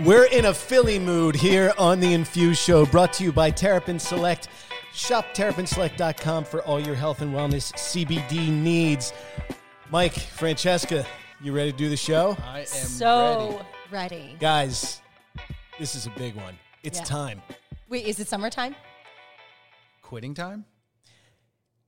We're in a Philly mood here on The Infuse Show, brought to you by Terrapin Select. Shop terrapinselect.com for all your health and wellness CBD needs. Mike, Francesca, you ready to do the show? I am so ready. Guys, this is a big one. It's time. Wait, is it summertime? Quitting time?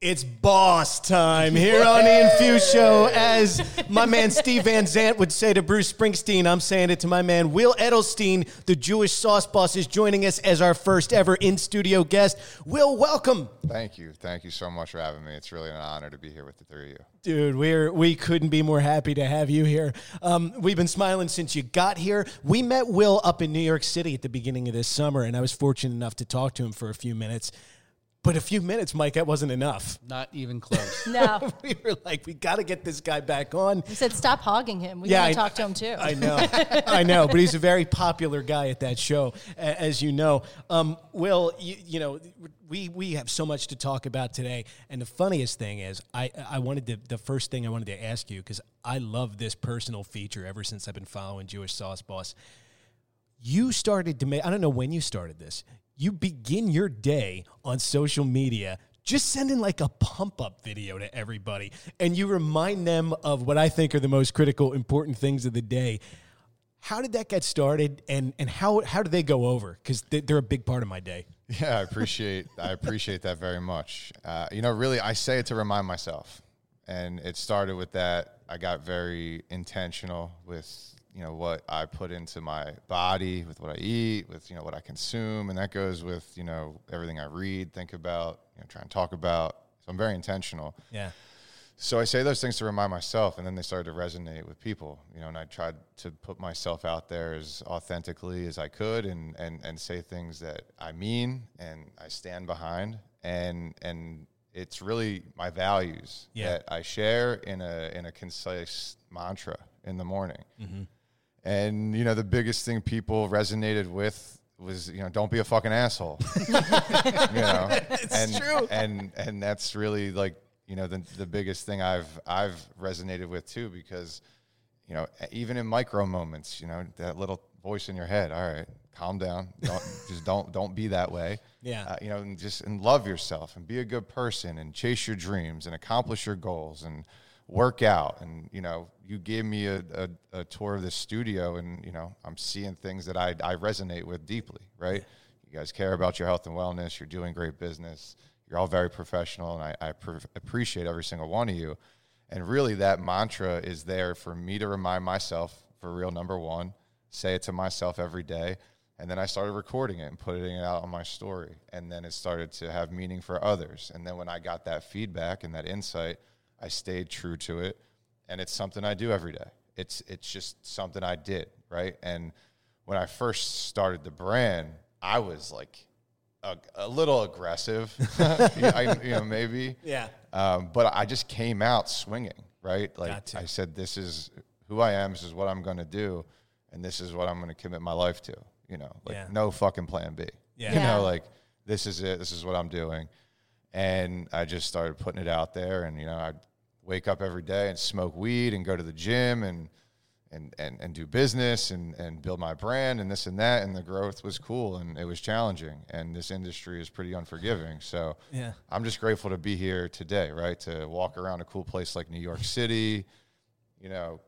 It's boss time here on The Infuse Show. As my man Steve Van Zandt would say to Bruce Springsteen, I'm saying it to my man Will Edelstein, the Jewish Sauce Boss, is joining us as our first ever in-studio guest. Will, welcome. Thank you. Thank you so much for having me. It's really an honor to be here with the three of you. Dude, we couldn't be more happy to have you here. We've been smiling since you got here. We met Will up in New York City at the beginning of this summer, and I was fortunate enough to talk to him for a few minutes. But a few minutes, Mike, that wasn't enough. Not even close. No. We were like, we got to get this guy back on. We said, stop hogging him. We got to talk to him, too. I know. I know. But he's a very popular guy at that show, as you know. Will, you know, we have so much to talk about today. And the funniest thing is, I wanted to, the first thing I wanted to ask you, because I love this personal feature ever since I've been following Jewish Sauce Boss. You started to make, I don't know when you started this, you begin your day on social media just sending like a pump-up video to everybody, and you remind them of what I think are the most critical, important things of the day. How did that get started, and how do they go over? Because they're a big part of my day. Yeah, I appreciate that very much. You know, really, I say it to remind myself, and it started with that. I got very intentional with, you know, what I put into my body, with what I eat, with, you know, what I consume. And that goes with, you know, everything I read, think about, you know, try and talk about. So I'm very intentional. Yeah. So I say those things to remind myself, and then they started to resonate with people, you know, and I tried to put myself out there as authentically as I could and say things that I mean and I stand behind. And it's really my values that I share in a concise mantra in the morning. Mm-hmm. And, you know, the biggest thing people resonated with was, you know, don't be a fucking asshole. You know, it's true. And that's really like, you know, the biggest thing I've resonated with too, because, you know, even in micro moments, you know, that little voice in your head, all right, calm down, don't be that way. Yeah. You know, and love yourself and be a good person and chase your dreams and accomplish your goals and work out. And, you know, you gave me a tour of this studio, and, you know, I'm seeing things that I resonate with deeply, right? You guys care about your health and wellness. You're doing great business. You're all very professional, and I appreciate every single one of you. And really that mantra is there for me to remind myself, for real, number one, say it to myself every day. And then I started recording it and putting it out on my story. And then it started to have meaning for others. And then when I got that feedback and that insight, I stayed true to it, and it's something I do every day. It's just something I did, right? And when I first started the brand, I was like a little aggressive, maybe. Yeah. But I just came out swinging, right? Like I said, this is who I am, this is what I'm going to do, and this is what I'm going to commit my life to, you know? Like no fucking plan B. Yeah. You know, like this is it, this is what I'm doing. And I just started putting it out there, and, you know, I'd wake up every day and smoke weed and go to the gym and do business and build my brand and this and that. And the growth was cool, and it was challenging, and this industry is pretty unforgiving. So I'm just grateful to be here today, right? To walk around a cool place like New York City, you know,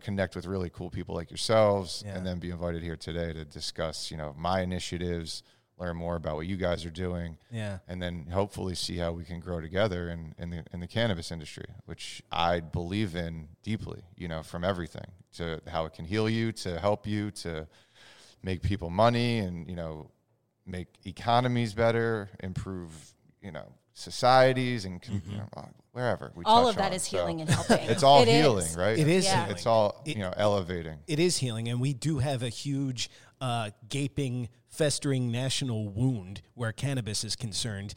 connect with really cool people like yourselves, and then be invited here today to discuss, you know, my initiatives, learn more about what you guys are doing, and then hopefully see how we can grow together in the cannabis industry, which I believe in deeply, you know, from everything to how it can heal you, to help you, to make people money and, you know, make economies better, improve, you know, societies and you know, wherever we all touch of that on. Is so healing and helping. It's all healing, right? It is. Yeah. It's all elevating. It is healing, and we do have a huge gaping, festering national wound where cannabis is concerned,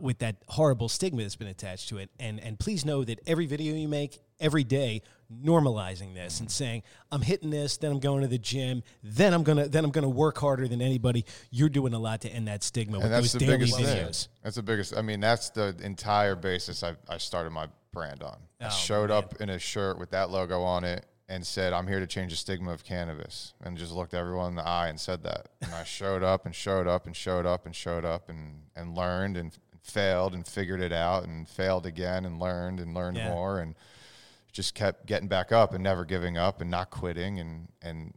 with that horrible stigma that's been attached to it. And please know that every video you make every day, normalizing this and saying, I'm hitting this, then I'm going to the gym, then I'm gonna work harder than anybody. You're doing a lot to end that stigma with those daily videos. That's the biggest. I mean, that's the entire basis I started my brand on. I showed up in a shirt with that logo on it, and said, I'm here to change the stigma of cannabis, and just looked everyone in the eye and said that. And I showed up and learned and failed and figured it out and failed again and learned more, and just kept getting back up and never giving up and not quitting. And,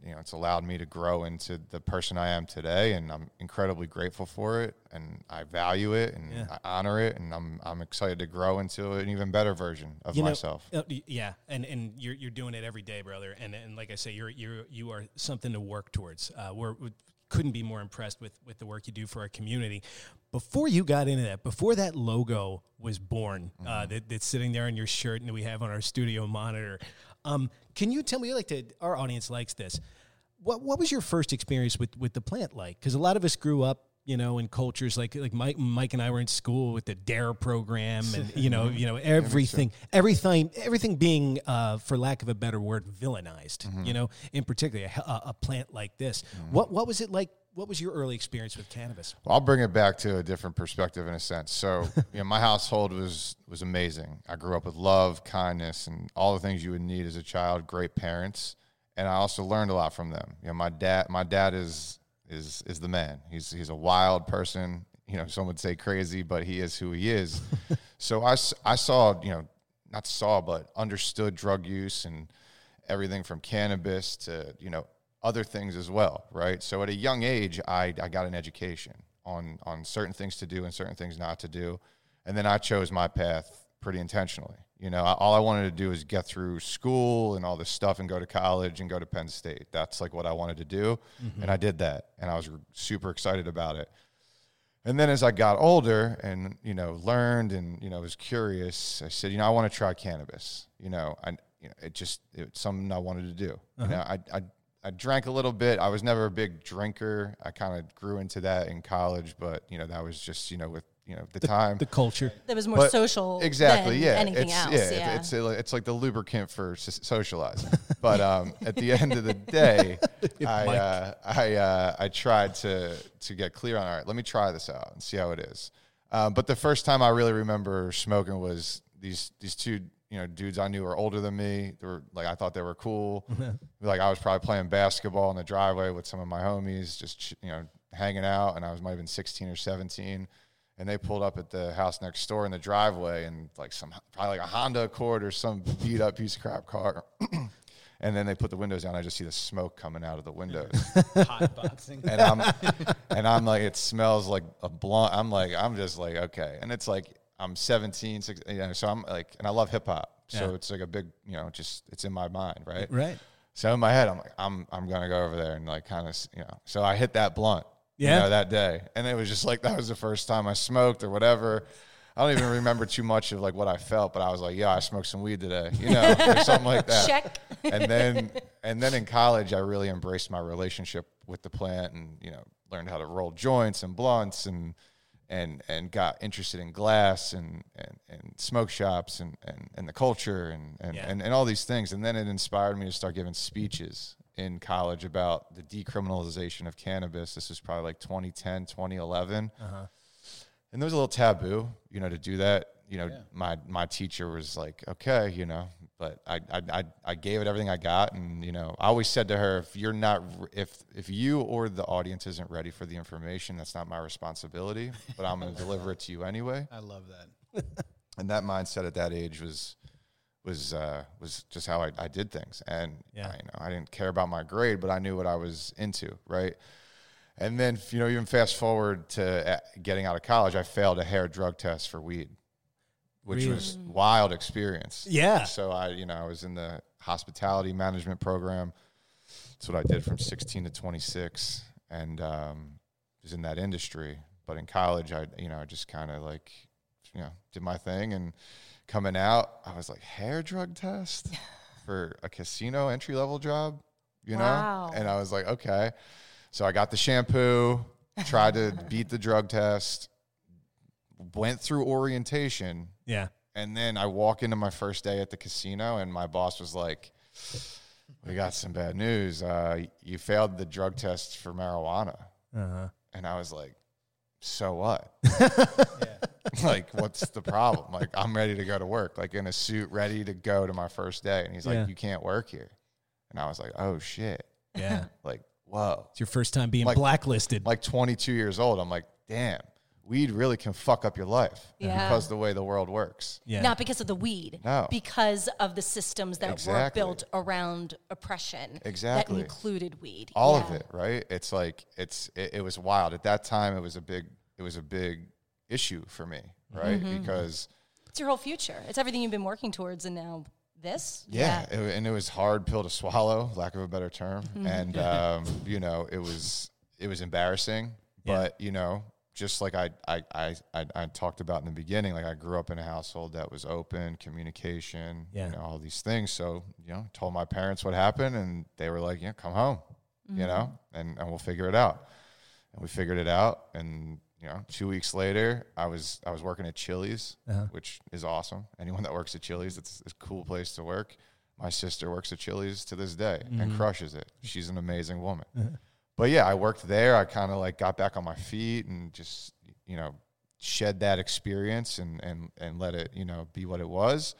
you know, it's allowed me to grow into the person I am today, and I'm incredibly grateful for it, and I value it, and I honor it, and I'm excited to grow into an even better version of myself. And you're doing it every day, brother. And like I say, you are something to work towards. We couldn't be more impressed with the work you do for our community. Before you got into that, before that logo was born, that's sitting there on your shirt and that we have on our studio monitor, can you tell me, our audience likes this, what was your first experience with the plant like? Because a lot of us grew up, in cultures like Mike and I were in school with the DARE program, and everything being, for lack of a better word, villainized. In particular, a plant like this. What was it like? What was your early experience with cannabis? Well, I'll bring it back to a different perspective in a sense. So, my household was amazing. I grew up with love, kindness, and all the things you would need as a child. Great parents, and I also learned a lot from them. My dad is the man. He's a wild person. Some would say crazy, but he is who he is. So I saw, but understood drug use and everything from cannabis to, other things as well, right? So at a young age, I got an education on certain things to do and certain things not to do. And then I chose my path pretty intentionally. All I wanted to do is get through school and all this stuff and go to college and go to Penn State. That's what I wanted to do. And I did that, and I was super excited about it. And then as I got older and, learned and, was curious, I said, I want to try cannabis. It's something I wanted to do. I drank a little bit. I was never a big drinker. I kind of grew into that in college, but, that was just, with, the time. The culture. That was more social than anything else. Yeah. It's like the lubricant for socializing. But at the end of the day, I tried to get clear on, all right, let me try this out and see how it is. But the first time I really remember smoking was these two dudes I knew were older than me. They were I thought they were cool. I was probably playing basketball in the driveway with some of my homies, just, hanging out. And I might have been 16 or 17. And they pulled up at the house next door in the driveway and probably a Honda Accord or some beat up piece of crap car. And then they put the windows down. I just see the smoke coming out of the windows. Hot boxing. And I'm like, it smells like a blunt. I'm just like, okay. And it's like, I'm 17, so I'm and I love hip hop. So it's a big, it's in my mind, right? Right. So in my head, I'm like, I'm going to go over there and so I hit that blunt, that day. And it was just that was the first time I smoked or whatever. I don't even remember too much of what I felt, but I was like, yeah, I smoked some weed today, or something like that. Check. And then in college, I really embraced my relationship with the plant and, learned how to roll joints and blunts and got interested in glass and smoke shops and the culture and all these things. And then it inspired me to start giving speeches in college about the decriminalization of cannabis. This was probably 2010, 2011. And there was a little taboo, to do that. My teacher was like, okay, but I gave it everything I got. And, I always said to her, if you or the audience isn't ready for the information, that's not my responsibility, but I'm going to deliver it to you anyway. I love that. And that mindset at that age was just how I did things. And I didn't care about my grade, but I knew what I was into. Right. And then, even fast forward to getting out of college, I failed a hair drug test for weed, which was wild experience. Yeah. So I was in the hospitality management program. That's what I did from 16 to 26, and was in that industry. But in college, I just kind of did my thing. And coming out, I was like, hair drug test for a casino entry level job, Wow. And I was like, okay. So I got the shampoo, tried to beat the drug test, went through orientation. Yeah. And then I walk into my first day at the casino, and my boss was like, we got some bad news. You failed the drug test for marijuana. And I was like, so what? What's the problem? I'm ready to go to work, in a suit, ready to go to my first day. And he's like, you can't work here. And I was like, oh, shit. Yeah. Like, whoa. It's your first time being blacklisted. Like 22 years old. I'm like, damn. Weed really can fuck up your life because of the way the world works. Yeah. Not because of the weed. No. Because of the systems that were built around oppression. Exactly. That included weed. All of it, right? It's like, it was wild. At that time, it was a big issue for me, right? Mm-hmm. Because it's your whole future. It's everything you've been working towards, and now this. Yeah, yeah. And it was hard pill to swallow, lack of a better term. Mm-hmm. And, it was embarrassing, but, just like I talked about in the beginning, like I grew up in a household that was open, communication, all these things. So, told my parents what happened, and they were like, come home, mm-hmm. And we'll figure it out. And we figured it out. And, 2 weeks later, I was working at Chili's, which is awesome. Anyone that works at Chili's, it's a cool place to work. My sister works at Chili's to this day and crushes it. She's an amazing woman. Uh-huh. But yeah, I worked there. I kind of got back on my feet and just, shed that experience and let it, be what it was.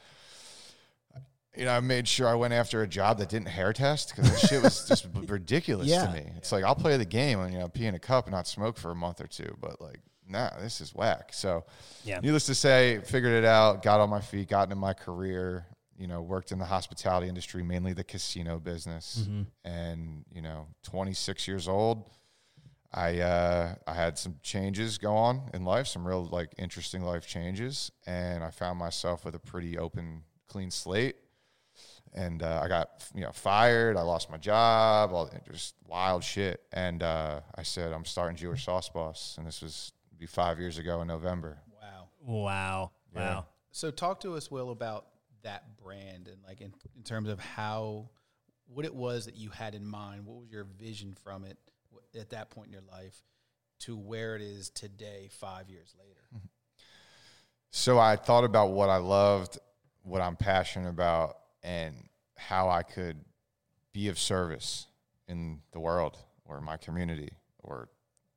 I made sure I went after a job that didn't hair test, because that shit was just ridiculous to me. It's like, I'll play the game and, pee in a cup and not smoke for a month or two. But nah, this is whack. So needless to say, figured it out, got on my feet, got into my career, worked in the hospitality industry, mainly the casino business. Mm-hmm. And, 26 years old, I had some changes go on in life, some real, interesting life changes. And I found myself with a pretty open, clean slate. And I got, fired. I lost my job, all just wild shit. And I said, I'm starting Jewish Sauce Boss. And this was 5 years ago in November. Wow. Yeah. Wow. So talk to us, Will, about that brand and in terms of what it was that you had in mind. What was your vision from it at that point in your life to where it is today, 5 years later? So I thought about what I loved, what I'm passionate about, and how I could be of service in the world or my community or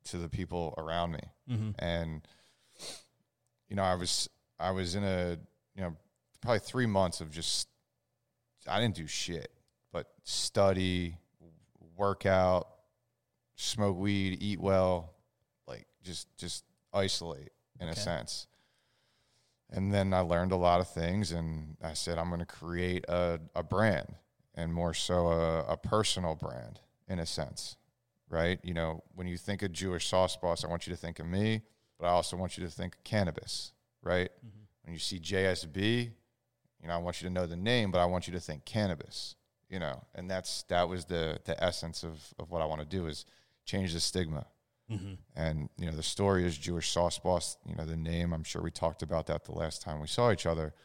to the people around me. Mm-hmm. And, I was in a, probably 3 months of just, I didn't do shit, but study, work out, smoke weed, eat well, just isolate in a sense. And then I learned a lot of things, and I said, I'm going to create a brand, and more so a personal brand in a sense, right? When you think of Jewish Sauce Boss, I want you to think of me, but I also want you to think of cannabis, right? Mm-hmm. When you see JSB, I want you to know the name, but I want you to think cannabis, and that was the essence of what I want to do, is change the stigma. Mm-hmm. And, the story is Jewish Sauce Boss, the name, I'm sure we talked about that the last time we saw each other.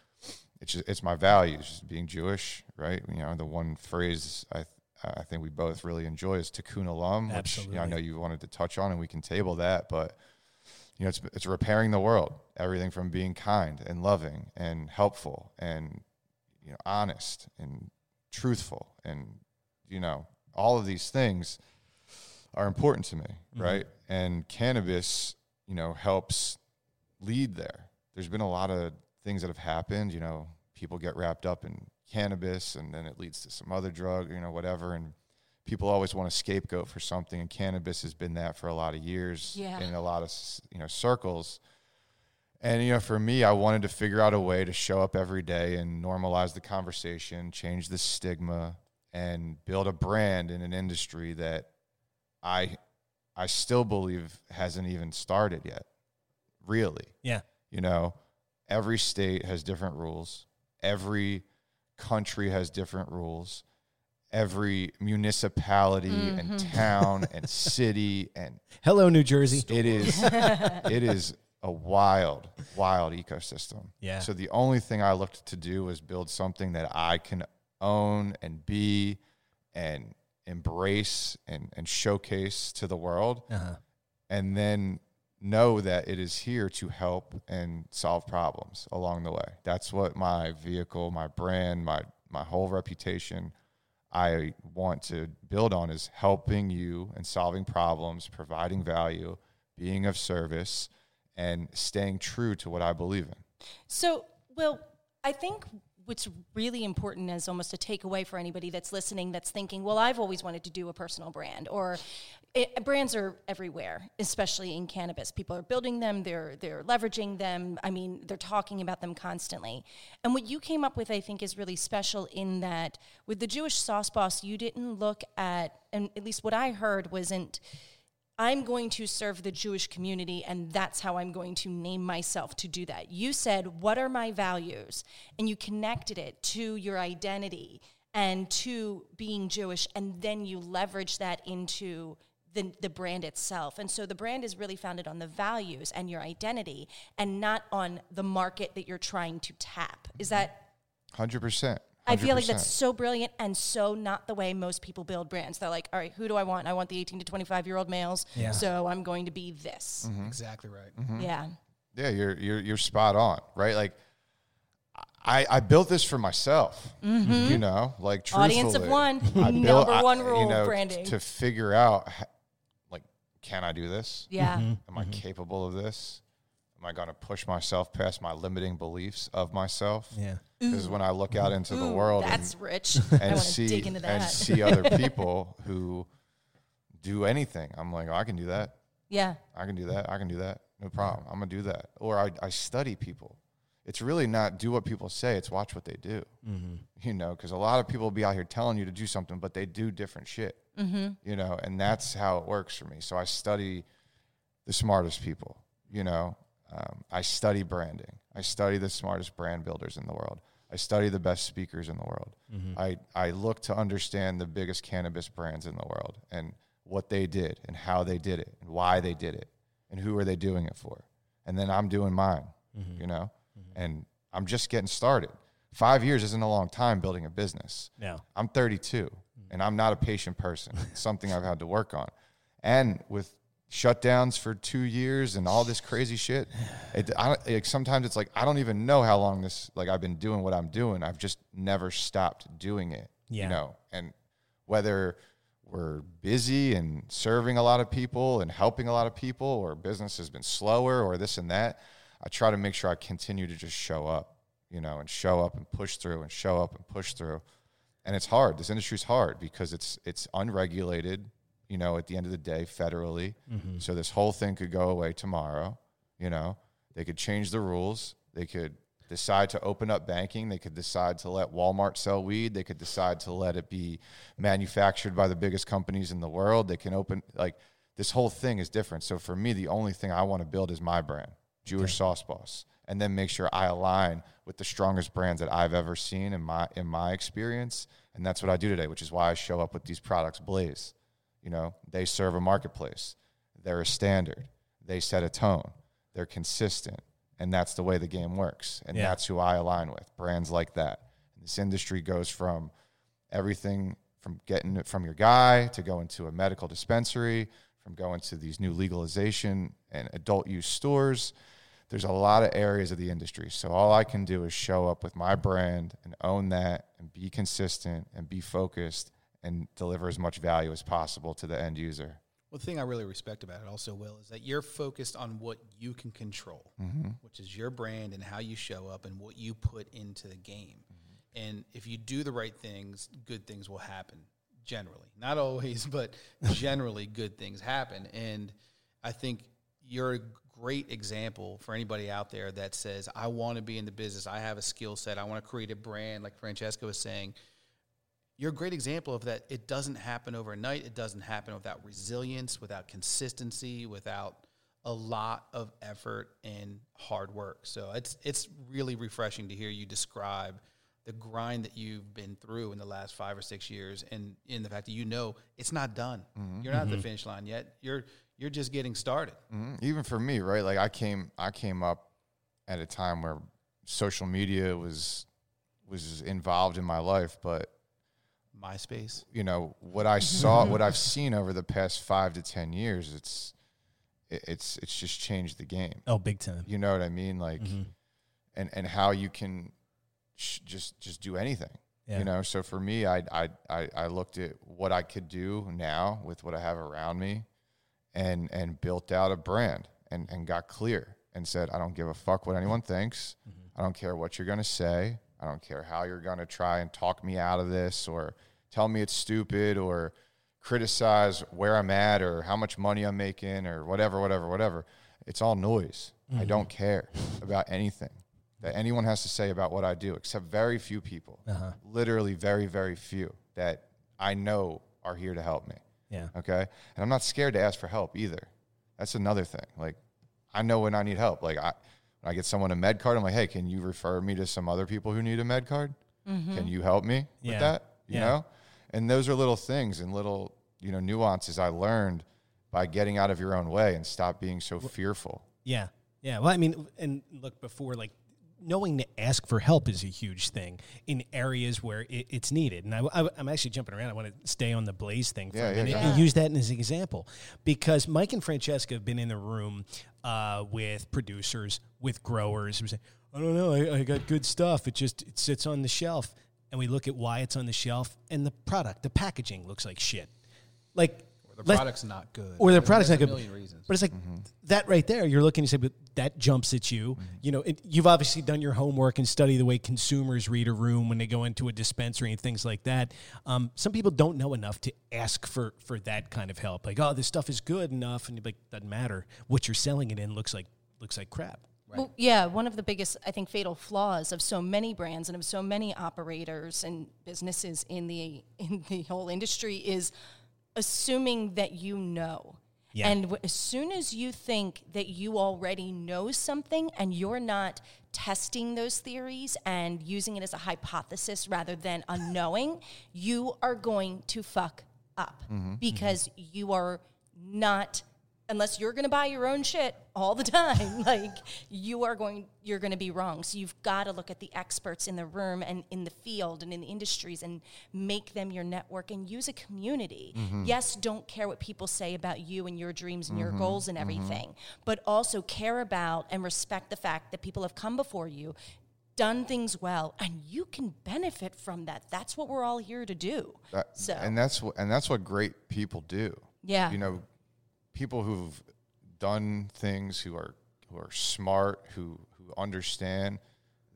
It's my values, being Jewish, right? The one phrase I think we both really enjoy is tikkun olam, which I know you wanted to touch on, and we can table that, but it's repairing the world, everything from being kind and loving and helpful and, honest and truthful. And, all of these things are important to me, mm-hmm. right? And cannabis, helps lead there. There's been a lot of things that have happened, people get wrapped up in cannabis, and then it leads to some other drug, whatever, and people always want to scapegoat for something, and cannabis has been that for a lot of years in a lot of, circles. And, for me, I wanted to figure out a way to show up every day and normalize the conversation, change the stigma, and build a brand in an industry that I still believe hasn't even started yet, really. Yeah. Every state has different rules. Every country has different rules. Every municipality and town and city and hello, New Jersey. It is a wild, wild ecosystem. Yeah. So the only thing I looked to do was build something that I can own and be and embrace and showcase to the world, and then know that it is here to help and solve problems along the way. That's what my vehicle, my brand, my whole reputation I want to build on, is helping you and solving problems, providing value, being of service, and staying true to what I believe in. So, Will, I think what's really important is almost a takeaway for anybody that's listening that's thinking, well, I've always wanted to do a personal brand, or brands are everywhere, especially in cannabis. People are building them, they're leveraging them. I mean, they're talking about them constantly. And what you came up with, I think, is really special in that with the Jewish Sauce Boss, you didn't look at, and at least what I heard wasn't, I'm going to serve the Jewish community, and that's how I'm going to name myself to do that. You said, what are my values? And you connected it to your identity and to being Jewish, and then you leverage that into the brand itself. And so the brand is really founded on the values and your identity and not on the market that you're trying to tap. Is that 100%? I feel like that's so brilliant and so not the way most people build brands. They're like, all right, who do I want? I want the 18 to 25-year-old males, so I'm going to be this. Mm-hmm. Exactly right. Mm-hmm. Yeah. Yeah, you're spot on, right? Like, I built this for myself, you know, like truthfully. Audience of one, number one rule of branding. To figure out, like, can I do this? Yeah. Mm-hmm. Am I capable of this? Am I going to push myself past my limiting beliefs of myself? Yeah. Because when I look out into the world and see other people who do anything, I'm like, oh, I can do that. Yeah. I can do that. I can do that. No problem. I'm going to do that. Or I study people. It's really not do what people say. It's watch what they do, you know, because a lot of people will be out here telling you to do something, but they do different shit, you know, and that's how it works for me. So I study the smartest people, you know. I study branding. I study the smartest brand builders in the world. I study the best speakers in the world. I look to understand the biggest cannabis brands in the world and what they did and how they did it and why they did it and who are they doing it for. And then I'm doing mine, you know, and I'm just getting started. 5 years isn't a long time building a business. Yeah. I'm 32 and I'm not a patient person. It's something I've had to work on. And with shutdowns for 2 years and all this crazy shit. Sometimes it's like, I don't even know how long this, like I've been doing what I'm doing. I've just never stopped doing it, you know, and whether we're busy and serving a lot of people and helping a lot of people or business has been slower or this and that, I try to make sure I continue to just show up, you know, and show up and push through and show up and push through. And it's hard. This industry's hard because it's unregulated, you know, at the end of the day, federally. So this whole thing could go away tomorrow, you know. They could change the rules. They could decide to open up banking. They could decide to let Walmart sell weed. They could decide to let it be manufactured by the biggest companies in the world. They can open, like, this whole thing is different. So for me, the only thing I want to build is my brand, Jewish Sauce Boss, and then make sure I align with the strongest brands that I've ever seen in my experience. And that's what I do today, which is why I show up with these products, Blaze. You know, they serve a marketplace. They're a standard. They set a tone. They're consistent. And that's the way the game works. And that's who I align with, brands like that. And this industry goes from everything from getting it from your guy to going to a medical dispensary, from going to these new legalization and adult use stores. There's a lot of areas of the industry. So all I can do is show up with my brand and own that and be consistent and be focused and deliver as much value as possible to the end user. Well, the thing I really respect about it also, Will, is that you're focused on what you can control, which is your brand and how you show up and what you put into the game. And if you do the right things, good things will happen, generally. Not always, but generally good things happen. And I think you're a great example for anybody out there that says, I want to be in the business, I have a skill set, I want to create a brand, like Francesco was saying. You're a great example of that. It doesn't happen overnight. It doesn't happen without resilience, without consistency, without a lot of effort and hard work. So it's really refreshing to hear you describe the grind that you've been through in the last 5 or 6 years, and in the fact that you know it's not done. You're not at the finish line yet. You're just getting started. Even for me, right? Like I came up at a time where social media was involved in my life, but MySpace. You know, what I saw, what I've seen over the past 5 to 10 years, it's just changed the game. Oh, big time. You know what I mean? Like, and how you can just do anything, you know? So for me, I looked at what I could do now with what I have around me and built out a brand and got clear and said, I don't give a fuck what anyone thinks. I don't care what you're going to say. I don't care how you're going to try and talk me out of this or tell me it's stupid or criticize where I'm at or how much money I'm making or whatever. It's all noise. Mm-hmm. I don't care about anything that anyone has to say about what I do, except very few people, literally very, very few that I know are here to help me. Yeah. Okay. And I'm not scared to ask for help either. That's another thing. Like, I know when I need help. Like, when I get someone a med card, I'm like, hey, can you refer me to some other people who need a med card? Mm-hmm. Can you help me with that? You know? And those are little things and little, you know, nuances I learned by getting out of your own way and stop being so fearful. Yeah. Yeah. Well, I mean, and look, before, like, knowing to ask for help is a huge thing in areas where it's needed. And I'm actually jumping around. I want to stay on the Blaze thing for a minute and use that as an example, because Mike and Francesca have been in the room with producers, with growers, who say, I don't know, I got good stuff. It sits on the shelf. And we look at why it's on the shelf, and the product, the packaging looks like shit. Like, or the product's not good. Or the product's not good. A million reasons. But it's like that right there. You're looking, you say, but that jumps at you. Mm-hmm. You know, you've obviously done your homework and study the way consumers read a room when they go into a dispensary and things like that. Some people don't know enough to ask for that kind of help. Like, oh, this stuff is good enough, and you're like, doesn't matter. What you're selling it in looks like crap. Right. Well, yeah, one of the biggest, I think, fatal flaws of so many brands and of so many operators and businesses in the whole industry is assuming that you know. Yeah. And as soon as you think that you already know something and you're not testing those theories and using it as a hypothesis rather than a knowing, you are going to fuck up because you are not, unless you're going to buy your own shit all the time, like you're going to be wrong. So you've got to look at the experts in the room and in the field and in the industries and make them your network and use a community. Mm-hmm. Yes, don't care what people say about you and your dreams and your goals and everything, but also care about and respect the fact that people have come before you, done things well, and you can benefit from that. That's what we're all here to do. That's what great people do. Yeah. You know, people who've done things, who are smart, who understand,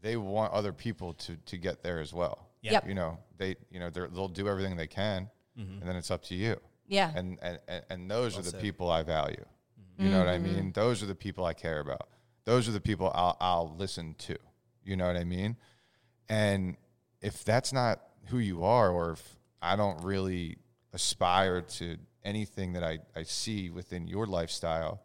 they want other people to get there as well. Yep. You know, they'll do everything they can, and then it's up to you. Yeah. And those are the people I value. Mm-hmm. You know what I mean? Those are the people I care about. Those are the people I'll listen to. You know what I mean? And if that's not who you are, or if I don't really aspire to anything that I see within your lifestyle,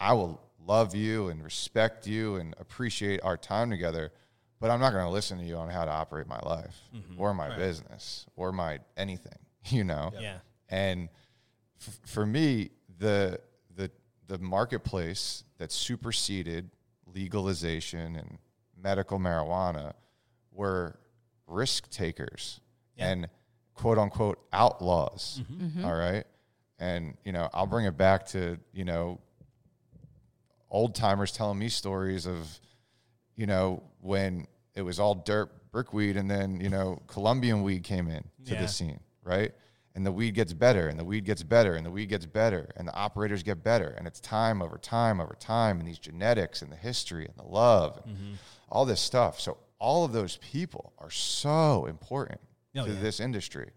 I will love you and respect you and appreciate our time together, but I'm not going to listen to you on how to operate my life or my business or my anything, you know? Yeah. And for me, the marketplace that superseded legalization and medical marijuana were risk takers and quote unquote outlaws. All right. And, you know, I'll bring it back to, you know, old timers telling me stories of, you know, when it was all dirt, brickweed, and then, you know, Colombian weed came in to the scene, right? And the weed gets better, and the weed gets better, and the weed gets better, and the operators get better, and it's time over time over time, and these genetics and the history and the love and all this stuff. So all of those people are so important to this industry.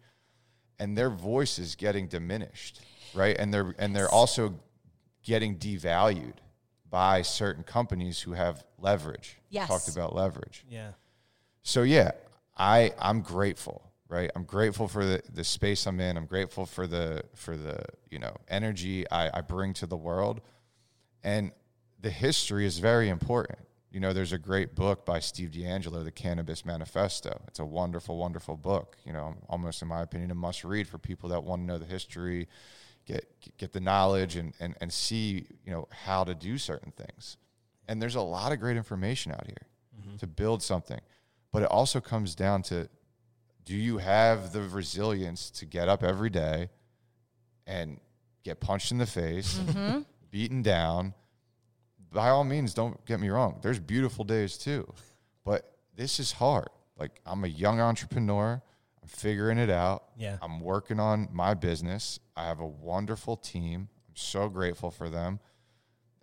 And their voice is getting diminished, right? And they're also getting devalued by certain companies who have leverage. Yes. Talked about leverage. Yeah. So yeah, I'm grateful, right? I'm grateful for the space I'm in. I'm grateful for the you know, energy I bring to the world. And the history is very important. You know, there's a great book by Steve D'Angelo, The Cannabis Manifesto. It's a wonderful, wonderful book. You know, almost, in my opinion, a must-read for people that want to know the history, get the knowledge, and see, you know, how to do certain things. And there's a lot of great information out here to build something. But it also comes down to, do you have the resilience to get up every day and get punched in the face, beaten down? By all means, don't get me wrong. There's beautiful days too, but this is hard. Like, I'm a young entrepreneur. I'm figuring it out. Yeah. I'm working on my business. I have a wonderful team. I'm so grateful for them.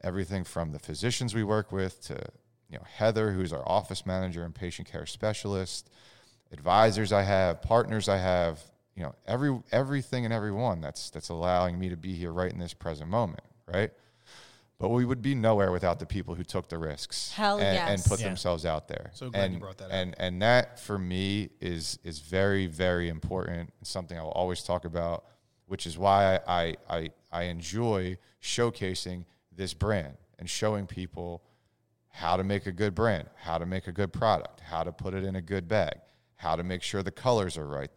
Everything from the physicians we work with to Heather, who's our office manager and patient care specialist, advisors I have, partners I have, everything and everyone that's allowing me to be here right in this present moment, right? But we would be nowhere without the people who took the risks and put themselves out there. So glad you brought that up. And that, for me, is very, very important. It's something I will always talk about, which is why I enjoy showcasing this brand and showing people how to make a good brand, how to make a good product, how to put it in a good bag, how to make sure the colors are right.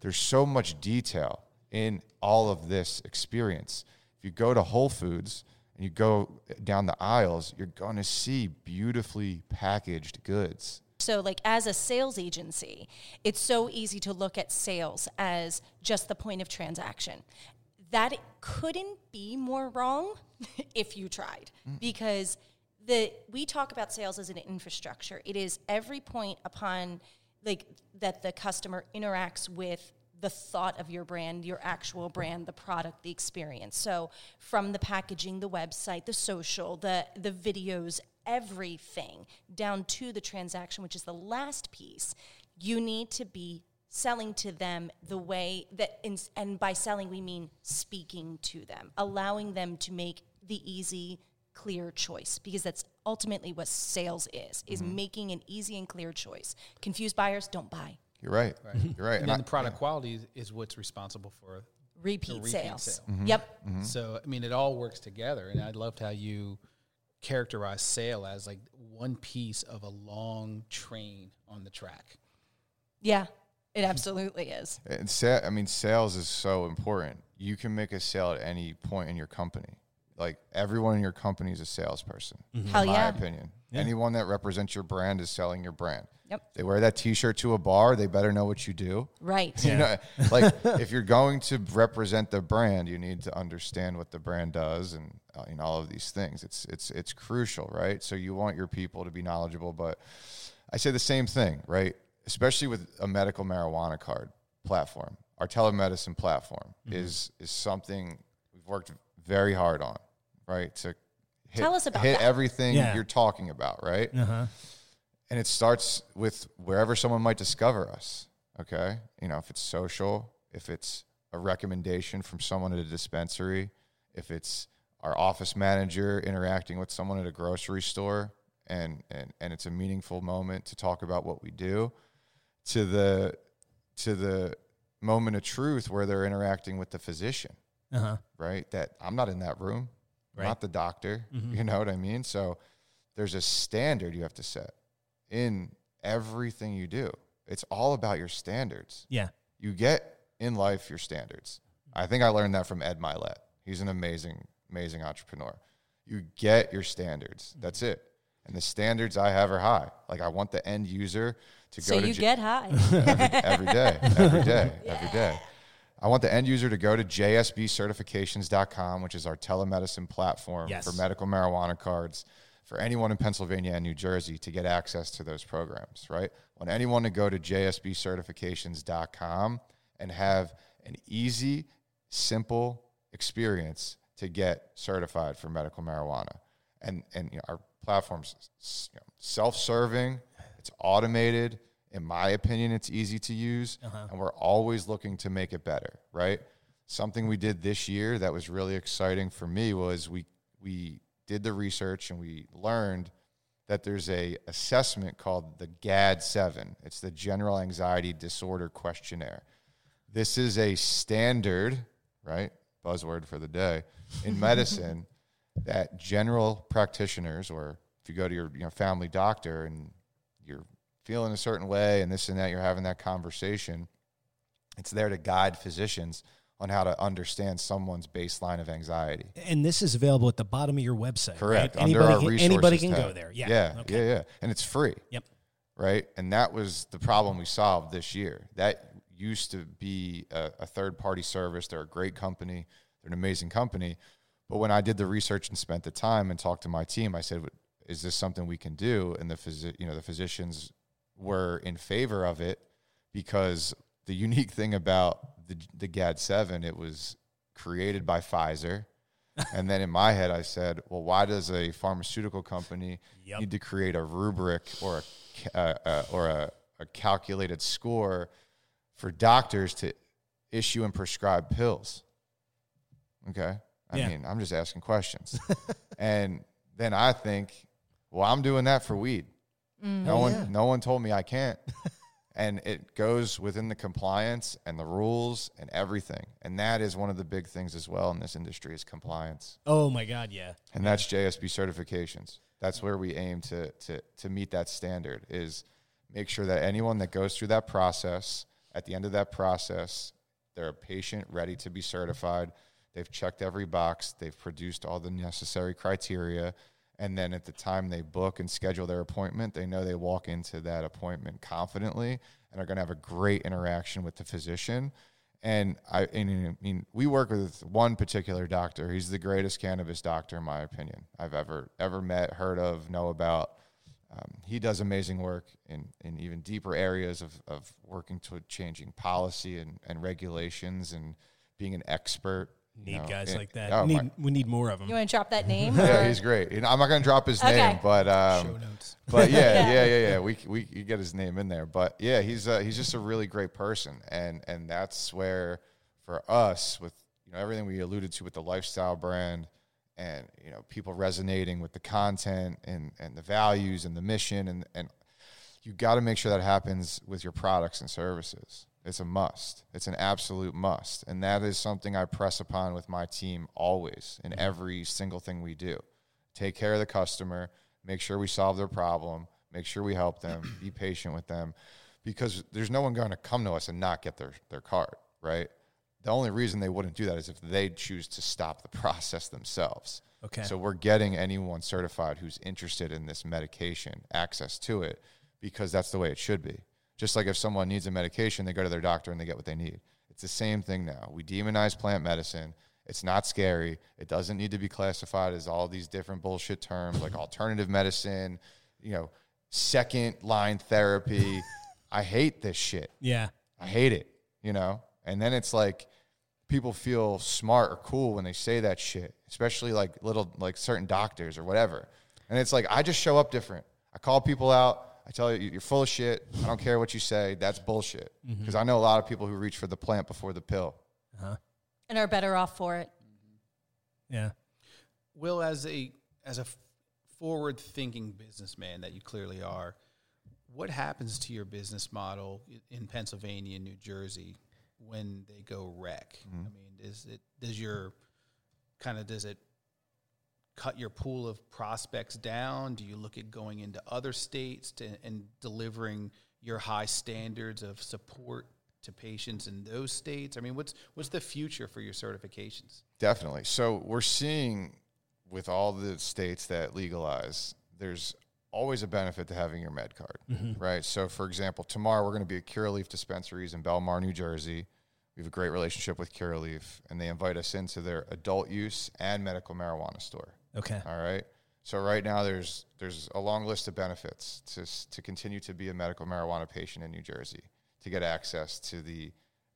There's so much detail in all of this experience. If you go to Whole Foods and you go down the aisles, you're going to see beautifully packaged goods. So, as a sales agency, it's so easy to look at sales as just the point of transaction. That couldn't be more wrong if you tried, because we talk about sales as an infrastructure. It is every point upon that the customer interacts with the thought of your brand, your actual brand, the product, the experience. So from the packaging, the website, the social, the videos, everything, down to the transaction, which is the last piece, you need to be selling to them the way that, and by selling we mean speaking to them, allowing them to make the easy, clear choice, because that's ultimately what sales is making an easy and clear choice. Confused buyers don't buy. You're right. You're right. And then the product quality is what's responsible for repeat sales. Mm-hmm. Yep. Mm-hmm. So, it all works together. And I loved how you characterize sale as one piece of a long train on the track. Yeah, it absolutely is. And sales is so important. You can make a sale at any point in your company. Everyone in your company is a salesperson, in my opinion. Yeah. Anyone that represents your brand is selling your brand. Yep. They wear that T-shirt to a bar, they better know what you do. Right. If you're going to represent the brand, you need to understand what the brand does and all of these things. It's crucial, right? So you want your people to be knowledgeable, but I say the same thing, right? Especially with a medical marijuana card platform. Our telemedicine platform is something we've worked very hard on, right? Tell us about everything you're talking about, right? Uh-huh. And it starts with wherever someone might discover us, okay? If it's social, if it's a recommendation from someone at a dispensary, if it's our office manager interacting with someone at a grocery store, and it's a meaningful moment to talk about what we do, to the moment of truth where they're interacting with the physician, right? That I'm not in that room. Right. Not the doctor, you know what I mean? So there's a standard you have to set in everything you do. It's all about your standards. Yeah. You get in life your standards. I think I learned that from Ed Mylett. He's an amazing, amazing entrepreneur. You get your standards. That's it. And the standards I have are high. I want the end user to go to... So you get high. Every day. I want the end user to go to JSBcertifications.com, which is our telemedicine platform for medical marijuana cards for anyone in Pennsylvania and New Jersey to get access to those programs, right? I want anyone to go to JSBcertifications.com and have an easy, simple experience to get certified for medical marijuana. And our platform's self-serving, it's automated. In my opinion, it's easy to use, and we're always looking to make it better, right? Something we did this year that was really exciting for me was we did the research and we learned that there's an assessment called the GAD-7. It's the General Anxiety Disorder Questionnaire. This is a standard, right, buzzword for the day, in medicine that general practitioners, or if you go to your family doctor and you're feeling a certain way and this and that, you're having that conversation, it's there to guide physicians on how to understand someone's baseline of anxiety. And this is available at the bottom of your website. Correct. Right? Anybody can go there. Yeah. And it's free. Yep. Right. And that was the problem we solved this year. That used to be a third-party service. They're a great company. They're an amazing company. But when I did the research and spent the time and talked to my team, I said, is this something we can do? And the physicians were in favor of it, because the unique thing about the GAD-7, it was created by Pfizer. And then in my head, I said, well, why does a pharmaceutical company need to create a rubric or a calculated score for doctors to issue and prescribe pills? Okay. I mean, I'm just asking questions. And then I think, well, I'm doing that for weed. No one told me I can't. And it goes within the compliance and the rules and everything. And that is one of the big things as well in this industry is compliance. Oh, my God, yeah. And that's JSB certifications. That's where we aim to meet that standard, is make sure that anyone that goes through that process, at the end of that process, they're a patient ready to be certified. They've checked every box. They've produced all the necessary criteria. And then at the time they book and schedule their appointment, they know they walk into that appointment confidently and are going to have a great interaction with the physician. And I mean, we work with one particular doctor. He's the greatest cannabis doctor, in my opinion, I've ever met, heard of, know about. He does amazing work in even deeper areas of working to changing policy and regulations and being an expert. Need guys like that. Oh, we need more of them. You want to drop that name? Yeah, he's great. And I'm not going to drop his name, but show notes. But yeah. We get his name in there. But yeah, he's just a really great person, and that's where for us, with everything we alluded to with the lifestyle brand, and people resonating with the content and the values and the mission, and you got to make sure that happens with your products and services. It's a must. It's an absolute must. And that is something I press upon with my team always in every single thing we do. Take care of the customer. Make sure we solve their problem. Make sure we help them. Be patient with them. Because there's no one going to come to us and not get their card, right? The only reason they wouldn't do that is if they choose to stop the process themselves. Okay. So we're getting anyone certified who's interested in this medication access to it, because that's the way it should be. Just like if someone needs a medication, they go to their doctor and they get what they need. It's the same thing now. We demonize plant medicine. It's not scary. It doesn't need to be classified as all these different bullshit terms like alternative medicine, second line therapy. I hate this shit. Yeah. I hate it, And then it's like people feel smart or cool when they say that shit, especially like certain doctors or whatever. And it's like, I just show up different. I call people out. I tell you, you're full of shit. I don't care what you say. That's bullshit. Because I know a lot of people who reach for the plant before the pill. And are better off for it. Yeah. Will, as a forward-thinking businessman that you clearly are, what happens to your business model in Pennsylvania and New Jersey when they go wreck? I mean, does it cut your pool of prospects down? Do you look at going into other states and delivering your high standards of support to patients in those states? I mean, what's the future for your certifications? Definitely. So we're seeing with all the states that legalize, there's always a benefit to having your med card, right? So for example, tomorrow we're going to be at CuraLeaf dispensaries in Belmar, New Jersey. We have a great relationship with CuraLeaf, and they invite us into their adult use and medical marijuana store. Okay. All right. So right now there's a long list of benefits to continue to be a medical marijuana patient in New Jersey, to get access to the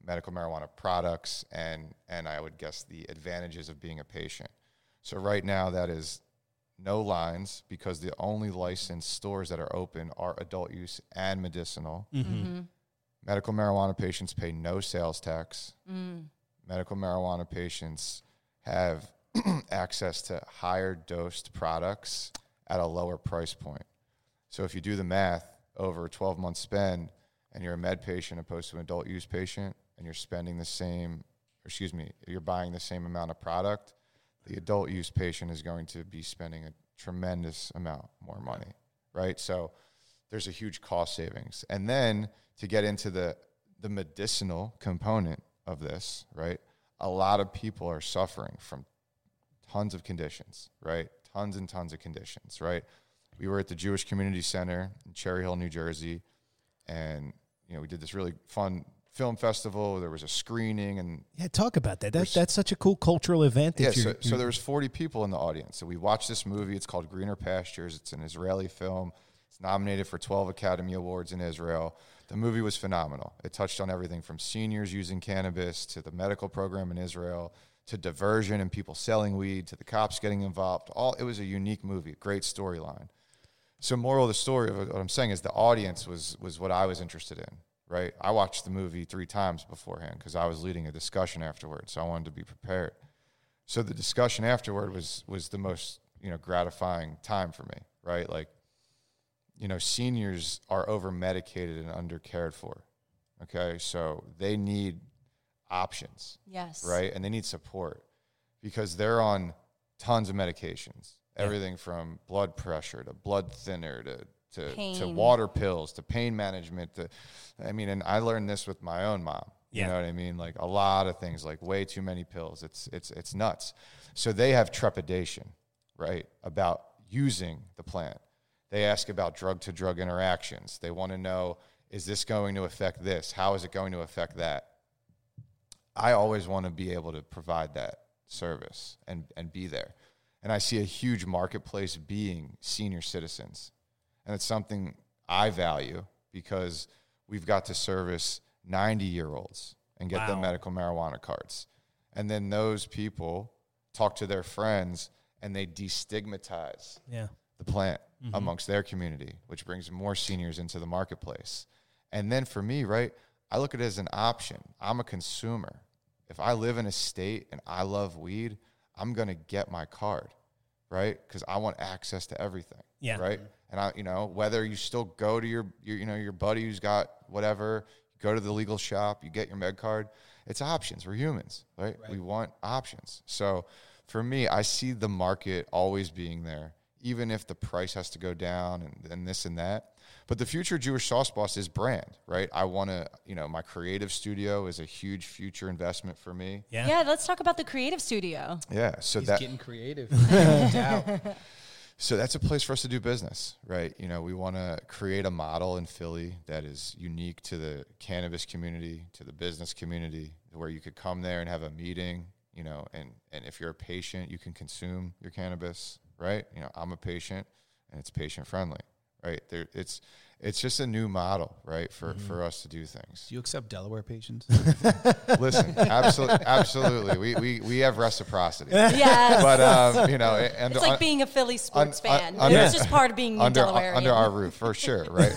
medical marijuana products and I would guess the advantages of being a patient. So right now that is no lines, because the only licensed stores that are open are adult use and medicinal. Medical marijuana patients pay no sales tax. Medical marijuana patients have access to higher dosed products at a lower price point. So if you do the math over a 12-month spend and you're a med patient opposed to an adult use patient, and you're spending the same, you're buying the same amount of product, the adult use patient is going to be spending a tremendous amount more money, right? So there's a huge cost savings. And then to get into the medicinal component of this, right, a lot of people are suffering from tons of conditions, right? Tons and tons of conditions, right? We were at the Jewish Community Center in Cherry Hill, New Jersey, and we did this really fun film festival. There was a screening, and talk about that. That's such a cool cultural event. So there was 40 people in the audience. So we watched this movie. It's called Greener Pastures. It's an Israeli film. It's nominated for 12 Academy Awards in Israel. The movie was phenomenal. It touched on everything from seniors using cannabis to the medical program in Israel, to diversion and people selling weed to the cops getting involved. It was a unique movie, a great storyline. So moral of the story, what I'm saying is the audience was what I was interested in, right? I watched the movie 3 times beforehand because I was leading a discussion afterward, so I wanted to be prepared. So the discussion afterward was the most, gratifying time for me, right? Like, seniors are over-medicated and under-cared for, okay? So they need options, yes, right? And they need support because they're on tons of medications. Everything from blood pressure to blood thinner to water pills to pain management and I learned this with my own mom. Yeah. You know what I mean? Like a lot of things, like way too many pills. It's nuts. So they have trepidation, right, about using the plant. They ask about drug-to-drug interactions. They want to know, is this going to affect this? How is it going to affect that? I always want to be able to provide that service and be there. And I see a huge marketplace being senior citizens. And it's something I value because we've got to service 90-year-olds and get them medical marijuana cards. And then those people talk to their friends and they destigmatize the plant amongst their community, which brings more seniors into the marketplace. And then for me, right, I look at it as an option. I'm a consumer. If I live in a state and I love weed, I'm going to get my card, right? Because I want access to everything, right? And I, whether you still go to your buddy who's got whatever, go to the legal shop, you get your med card, it's options. We're humans, right? We want options. So for me, I see the market always being there, even if the price has to go down and this and that. But the future Jewish Sauce Boss is brand, right? I want to, my creative studio is a huge future investment for me. Yeah, let's talk about the creative studio. Yeah, so that's getting creative. So that's a place for us to do business, right? We want to create a model in Philly that is unique to the cannabis community, to the business community, where you could come there and have a meeting, and if you're a patient, you can consume your cannabis, right? I'm a patient, and it's patient-friendly. Right there, it's just a new model, right, for us to do things. Do you accept Delaware patients? Listen, absolutely. We have reciprocity. Yes. But and it's like being a Philly sports fan. It's just part of being Delaware. Under our roof, for sure, right?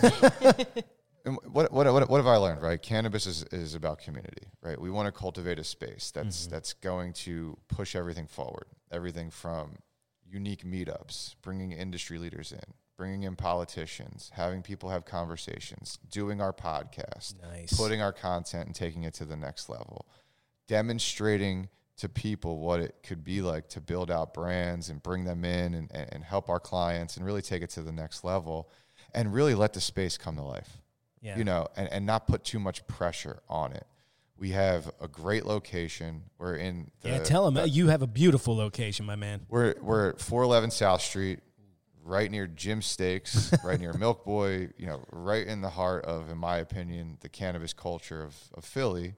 And what have I learned? Right, cannabis is about community, right? We want to cultivate a space that's going to push everything forward. Everything from unique meetups, bringing industry leaders in, bringing in politicians, having people have conversations, doing our podcast, putting our content and taking it to the next level, demonstrating to people what it could be like to build out brands and bring them in and help our clients and really take it to the next level and really let the space come to life, and not put too much pressure on it. We have a great location. We're in the... Yeah, tell them. You have a beautiful location, my man. We're at 411 South Street. Right near Jim Steaks, right near Milk Boy, right in the heart of, in my opinion, the cannabis culture of Philly.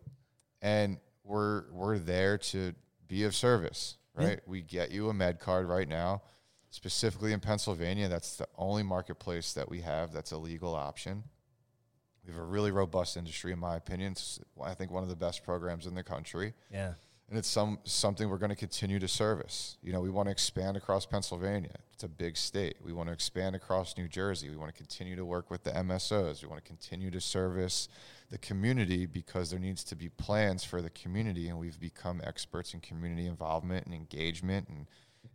And we're there to be of service, right? Yeah. We get you a med card right now, specifically in Pennsylvania. That's the only marketplace that we have that's a legal option. We have a really robust industry, in my opinion. It's, I think, one of the best programs in the country. Yeah. And it's something we're going to continue to service. We want to expand across Pennsylvania. It's a big state. We want to expand across New Jersey. We want to continue to work with the MSOs. We want to continue to service the community because there needs to be plans for the community, and we've become experts in community involvement and engagement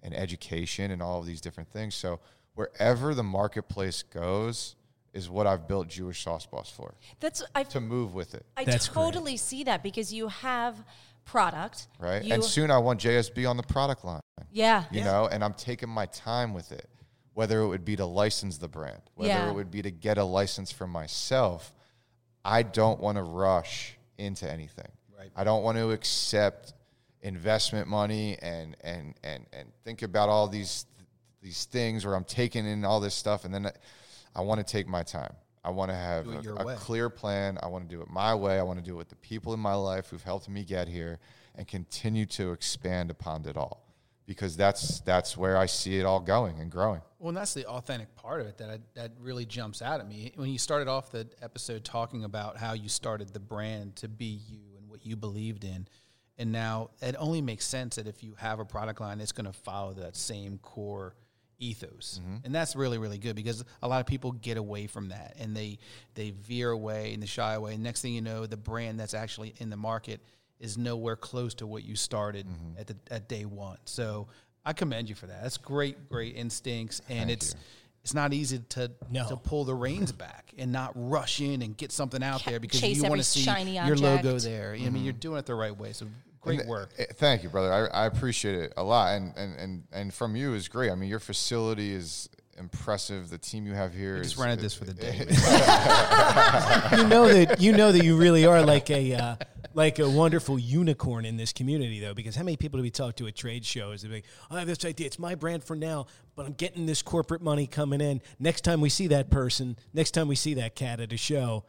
and education and all of these different things. So wherever the marketplace goes is what I've built Jewish Sauce Boss for. To move with it. I totally see that because you have – product, right? And soon I want JSB on the product line. Yeah. And I'm taking my time with it, whether it would be to license the brand, whether it would be to get a license for myself. I don't want to rush into anything. Right. I don't want to accept investment money and think about all these things where I'm taking in all this stuff, and then I want to take my time. I want to have a clear plan. I want to do it my way. I want to do it with the people in my life who've helped me get here and continue to expand upon it all, because that's where I see it all going and growing. Well, and that's the authentic part of it that really jumps out at me. When you started off the episode talking about how you started the brand to be you and what you believed in, And now it only makes sense that if you have a product line, it's going to follow that same core ethos. Mm-hmm. And that's really, really good, because a lot of people get away from that and they veer away and they shy away. And next thing you know, the brand that's actually in the market is nowhere close to what you started at day one. So I commend you for that. That's great, great instincts. And it's not easy to pull the reins back and not rush in and get something out there because you want to see your logo there. Mm-hmm. I mean, you're doing it the right way. So great work. Thank you, brother. I appreciate it a lot. And from you is great. I mean, your facility is impressive. The team you have here. I just rented this for the day. You know that you really are like a wonderful unicorn in this community, though, because how many people do we talk to at trade shows? They're like, I have this idea. It's my brand for now, but I'm getting this corporate money coming in. Next time we see that person, next time we see that cat at a show,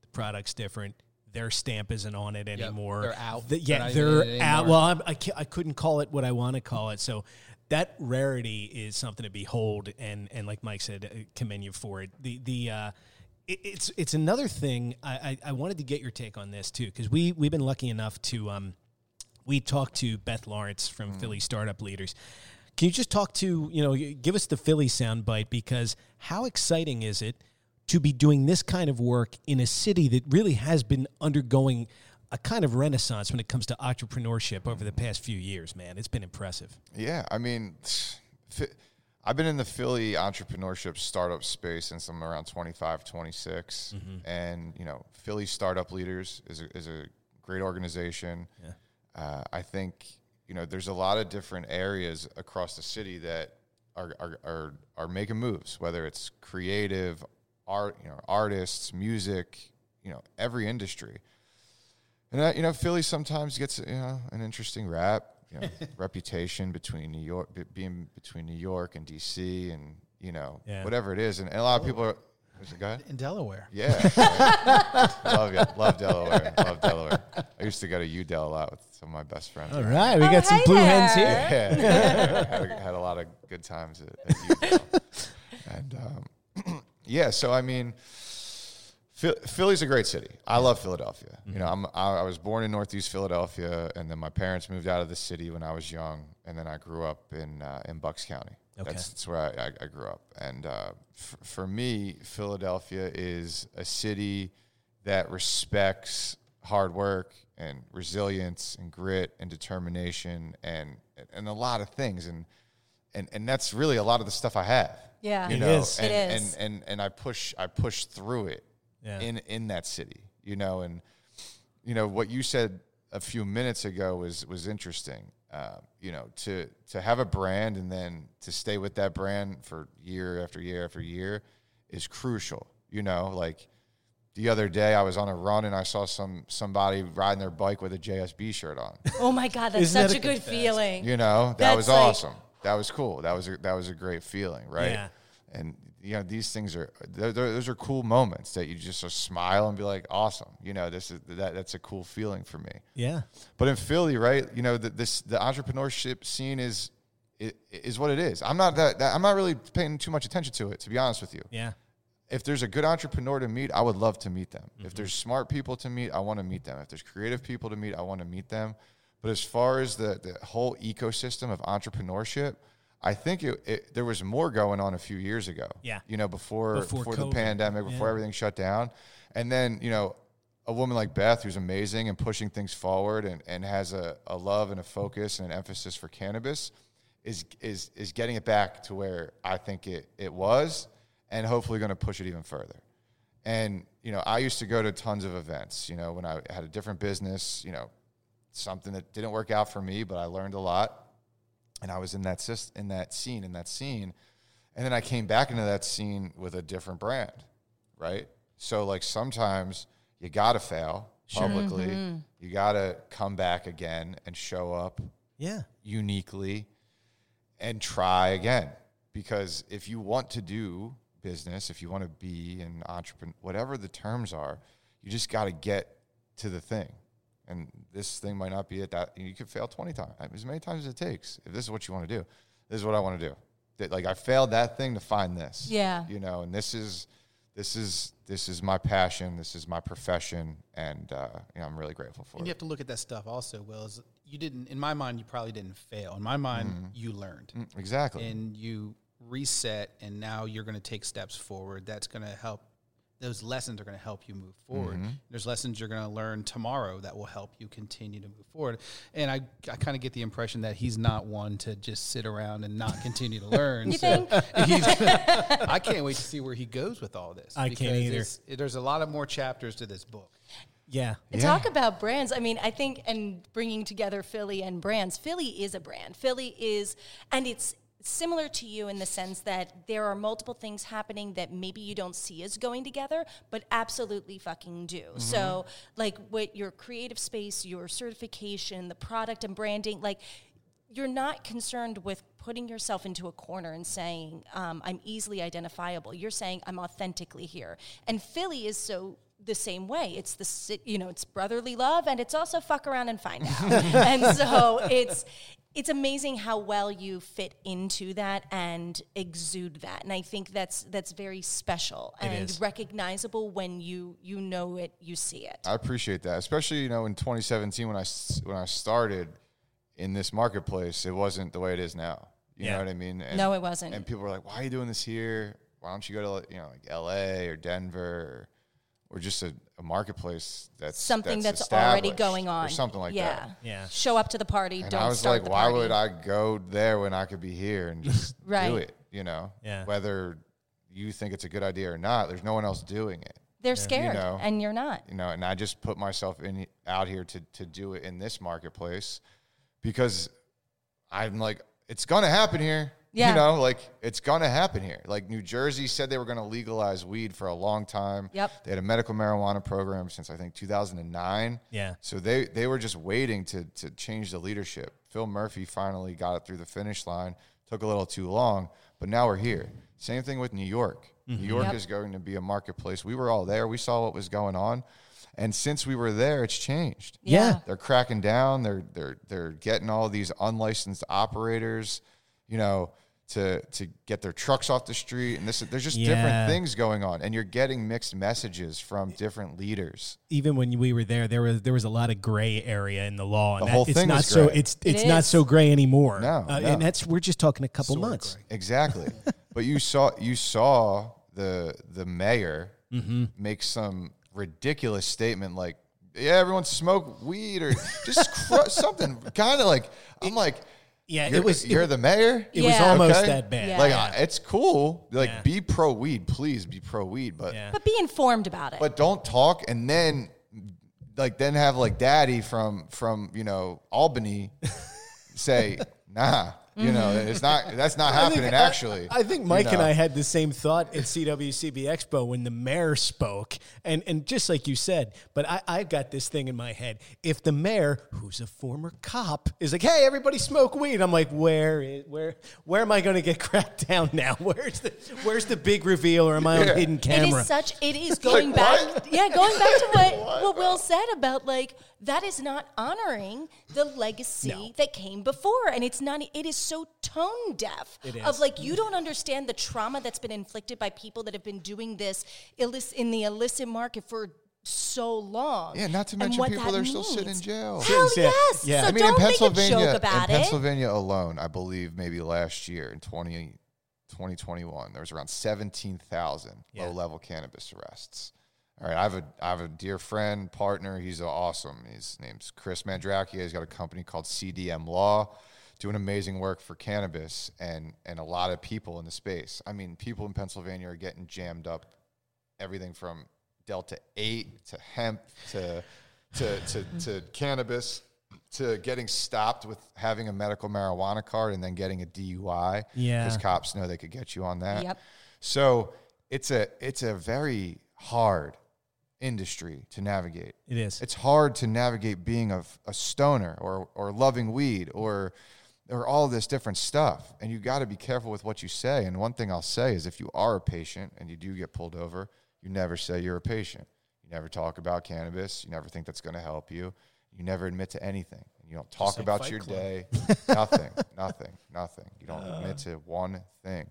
the product's different. Their stamp isn't on it anymore. Yep, they're out. They're out. Well, I couldn't call it what I want to call it. So that rarity is something to behold. And like Mike said, I commend you for it. It's another thing. I wanted to get your take on this too, because we've been lucky enough to we talked to Beth Lawrence from Philly Startup Leaders. Can you just talk to give us the Philly soundbite, because how exciting is it to be doing this kind of work in a city that really has been undergoing a kind of renaissance when it comes to entrepreneurship over the past few years? Man, it's been impressive. Yeah, I mean, I've been in the Philly entrepreneurship startup space since I'm around 25, 26. Mm-hmm. And, Philly Startup Leaders is a great organization. Yeah. I think, there's a lot of different areas across the city that are making moves, whether it's creative, art, artists, music, every industry. And, Philly sometimes gets, an interesting rap. Reputation between New York and DC and whatever it is, and a lot of people are. Go ahead. In Delaware, love Delaware. I used to go to UDel a lot with some of my best friends. All right, we got some blue hens here. Had a lot of good times at UDel, and so I mean. Philly's a great city. I love Philadelphia. Mm-hmm. I was born in Northeast Philadelphia, and then my parents moved out of the city when I was young, and then I grew up in Bucks County. Okay. That's where I grew up. And for me, Philadelphia is a city that respects hard work and resilience and grit and determination and a lot of things. And that's really a lot of the stuff I have. Yeah, it is. And I push through it. Yeah. In that city, what you said a few minutes ago was interesting, to have a brand and then to stay with that brand for year after year after year is crucial. Like the other day I was on a run and I saw somebody riding their bike with a JSB shirt on. Oh my God, that's such a good feeling. That was awesome. That was cool. That was a great feeling. Right. Yeah. And these things are those are cool moments that you just smile and be like, awesome. This is that's a cool feeling for me. Yeah. But in Philly, right? The entrepreneurship scene is what it is. I'm not really paying too much attention to it, to be honest with you. Yeah. If there's a good entrepreneur to meet, I would love to meet them. Mm-hmm. If there's smart people to meet, I want to meet them. If there's creative people to meet, I want to meet them. But as far as the whole ecosystem of entrepreneurship, I think there was more going on a few years ago, before the pandemic, before everything shut down. And then, a woman like Beth, who's amazing and pushing things forward and has a love and a focus and an emphasis for cannabis is getting it back to where I think it was, and hopefully going to push it even further. And, I used to go to tons of events, when I had a different business, something that didn't work out for me, but I learned a lot. And I was in that scene. And then I came back into that scene with a different brand, right? So, like, sometimes you got to fail publicly. Mm-hmm. You got to come back again and show up uniquely and try again. Because if you want to do business, if you want to be an entrepreneur, whatever the terms are, you just got to get to the thing. And this thing might not be it. That you could fail 20 times, as many times as it takes. If this is what you want to do, this is what I want to do. I failed that thing to find this. Yeah. And this is my passion. This is my profession, and I'm really grateful for it. And you have to look at that stuff also, Will. you didn't, in my mind, you probably didn't fail. In my mind, you learned. Exactly. And you reset, and now you're going to take steps forward. That's going to help. Those lessons are going to help you move forward. There's lessons you're going to learn tomorrow that will help you continue to move forward. And I kind of get the impression that he's not one to just sit around and not continue to learn. I can't wait to see where he goes with all this. I can't either. There's a lot of more chapters to this book. Yeah. And talk about brands. I mean, I think, and bringing together Philly and brands. Philly is a brand. Philly is, and it's similar to you in the sense that there are multiple things happening that maybe you don't see as going together, but absolutely fucking do. So, like, what your creative space, your certification, the product and branding, like, you're not concerned with putting yourself into a corner and saying, I'm easily identifiable. You're saying, I'm authentically here. And Philly is so the same way. It's the, you know, it's brotherly love, and it's also fuck around and find out. And so it's amazing how well you fit into that and exude that. And I think that's very special and recognizable when you know it, you see it. I appreciate that. Especially, you know, in 2017 when I started in this marketplace, it wasn't the way it is now. You know what I mean? And, no, it wasn't. And people were like, why are you doing this here? Why don't you go to, you know, like LA or Denver or just a marketplace that's something that's already going on, or something like that. Yeah, show up to the party. And don't I was start like, the why party. Would I go there when I could be here and just do it? You know, whether you think it's a good idea or not, there's no one else doing it. They're scared, you know? And you're not. You know, and I just put myself in out here to do it in this marketplace because I'm like, it's gonna happen here. Yeah. You know, like, it's going to happen here. Like, New Jersey said they were going to legalize weed for a long time. Yep. They had a medical marijuana program since, I think, 2009. Yeah. So they were just waiting to change the leadership. Phil Murphy finally got it through the finish line. Took a little too long, but now we're here. Same thing with New York. New York is going to be a marketplace. We were all there. We saw what was going on. And since we were there, it's changed. Yeah. They're cracking down. They're getting all these unlicensed operators, you know, to get their trucks off the street, and there's just different things going on, and you're getting mixed messages from different leaders. Even when we were there was a lot of gray area in the law, and the whole thing is not so it's not so gray anymore. No. And that's, we're just talking a couple months. Gray. Exactly. But you saw the mayor make some ridiculous statement like, yeah, everyone smoke weed or just something kind of like, I'm like, yeah, you're the mayor? It was almost that bad. Yeah. Like, it's cool. Like, be pro-weed. Please be pro-weed. But be informed about it. But don't talk and then, like, have, like, daddy from you know, Albany say, nah. You know, it's not. That's not happening. Actually, I think Mike and I had the same thought at CWCB Expo when the mayor spoke, and just like you said. But I've got this thing in my head: if the mayor, who's a former cop, is like, "Hey, everybody, smoke weed," I'm like, "Where am I going to get cracked down now? Where's the big reveal, or am I on hidden camera?" It is going like, back. What? Yeah, going back to what Will said about, like, that is not honoring the legacy that came before, and it's not. It is so tone deaf of, like, you don't understand the trauma that's been inflicted by people that have been doing this in the illicit market for so long. Yeah, not to mention people that are still sitting in jail. Hell yes. Yeah. So I mean, don't make a joke about it. In Pennsylvania alone, I believe maybe last year in 2021, there was around 17,000 low-level cannabis arrests. All right, I have a dear friend, partner. He's awesome. His name's Chris Mandrakia. He's got a company called CDM Law, doing amazing work for cannabis and a lot of people in the space. I mean, people in Pennsylvania are getting jammed up, everything from Delta 8 to hemp to cannabis to getting stopped with having a medical marijuana card and then getting a DUI. Yeah. Because cops know they could get you on that. Yep. So it's a very hard industry to navigate. It is. It's hard to navigate being a stoner or loving weed or all this different stuff. And you got to be careful with what you say. And one thing I'll say is, if you are a patient and you do get pulled over, you never say you're a patient. You never talk about cannabis. You never think that's going to help you. You never admit to anything. You don't talk about your day. Nothing. You don't admit to one thing.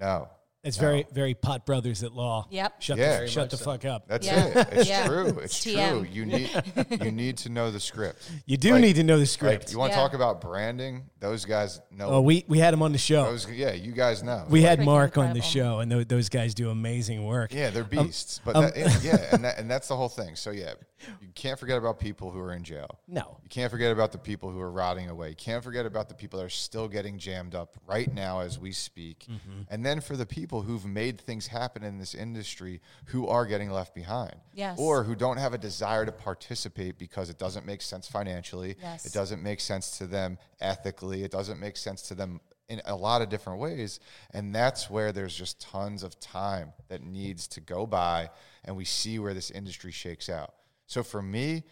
No. It's very, very Pot Brothers at Law. Yep. Shut the fuck up. That's it. It's true. It's true. You need to know the script. You do need to know the script. Like, you want to talk about branding? Those guys know. Oh, we had them on the show. You guys know. We had Mark on the show, and those guys do amazing work. Yeah, they're beasts. That's the whole thing. So, yeah, you can't forget about people who are in jail. No. You can't forget about the people who are rotting away. You can't forget about the people that are still getting jammed up right now as we speak. Mm-hmm. And then for the people who've made things happen in this industry who are getting left behind, or who don't have a desire to participate because it doesn't make sense financially, it doesn't make sense to them ethically, it doesn't make sense to them in a lot of different ways. And that's where there's just tons of time that needs to go by, and we see where this industry shakes out. So for me,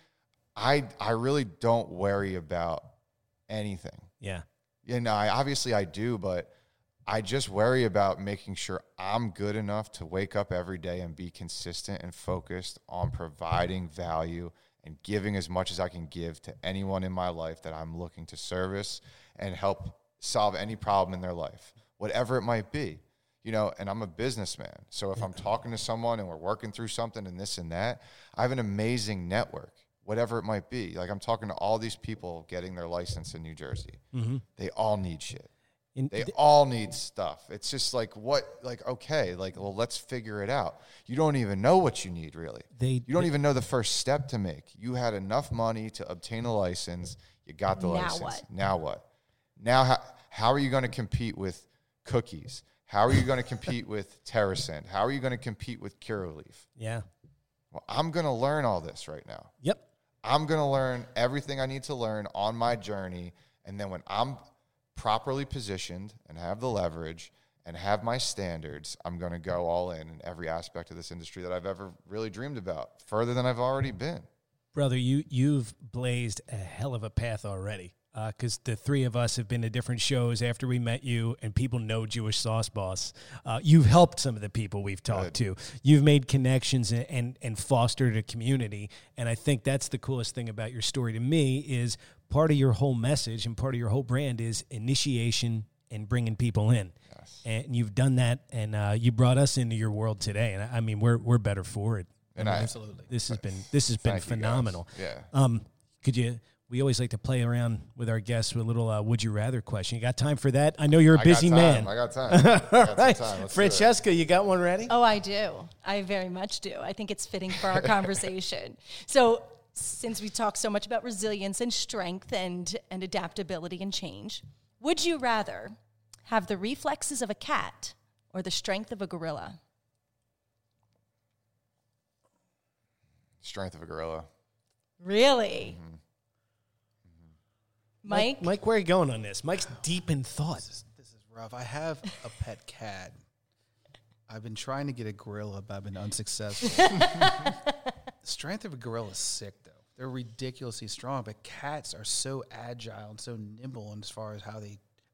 I really don't worry about anything. Yeah. You know, I do, but I just worry about making sure I'm good enough to wake up every day and be consistent and focused on providing value and giving as much as I can give to anyone in my life that I'm looking to service and help solve any problem in their life, whatever it might be. You know, and I'm a businessman. So if I'm talking to someone and we're working through something and this and that, I have an amazing network, whatever it might be. Like, I'm talking to all these people getting their license in New Jersey. Mm-hmm. They all need shit. They all need stuff. It's just like, let's figure it out. You don't even know what you need, really. You don't even know the first step to make. You had enough money to obtain a license. You got the license. Now what? Now, how are you going to compete with cookies? How are you going to compete with Terracent? How are you going to compete with CuraLeaf? Yeah. Well, I'm going to learn all this right now. Yep. I'm going to learn everything I need to learn on my journey, and then when I'm properly positioned and have the leverage and have my standards, I'm going to go all in every aspect of this industry that I've ever really dreamed about, further than I've already been. Brother, you've blazed a hell of a path already, because the three of us have been to different shows after we met you, and people know Jewish Sauce Boss. You've helped some of the people we've talked to. You've made connections and fostered a community, and I think that's the coolest thing about your story to me is part of your whole message and part of your whole brand is initiation and bringing people in. Yes. And you've done that, and you brought us into your world today, and I mean, we're better for it. And absolutely. This has been phenomenal. Yeah. We always like to play around with our guests with a little would you rather question. You got time for that? I know you're a busy man. I got time. All right. Francesca, you got one ready? Oh, I do. I very much do. I think it's fitting for our conversation. So since we talk so much about resilience and strength and adaptability and change, would you rather have the reflexes of a cat or the strength of a gorilla? Strength of a gorilla. Really? Mm-hmm. Mike, where are you going on this? Mike's deep in thought. This is rough. I have a pet cat. I've been trying to get a gorilla, but I've been unsuccessful. The strength of a gorilla is sick, though. They're ridiculously strong, but cats are so agile and so nimble. And as far as how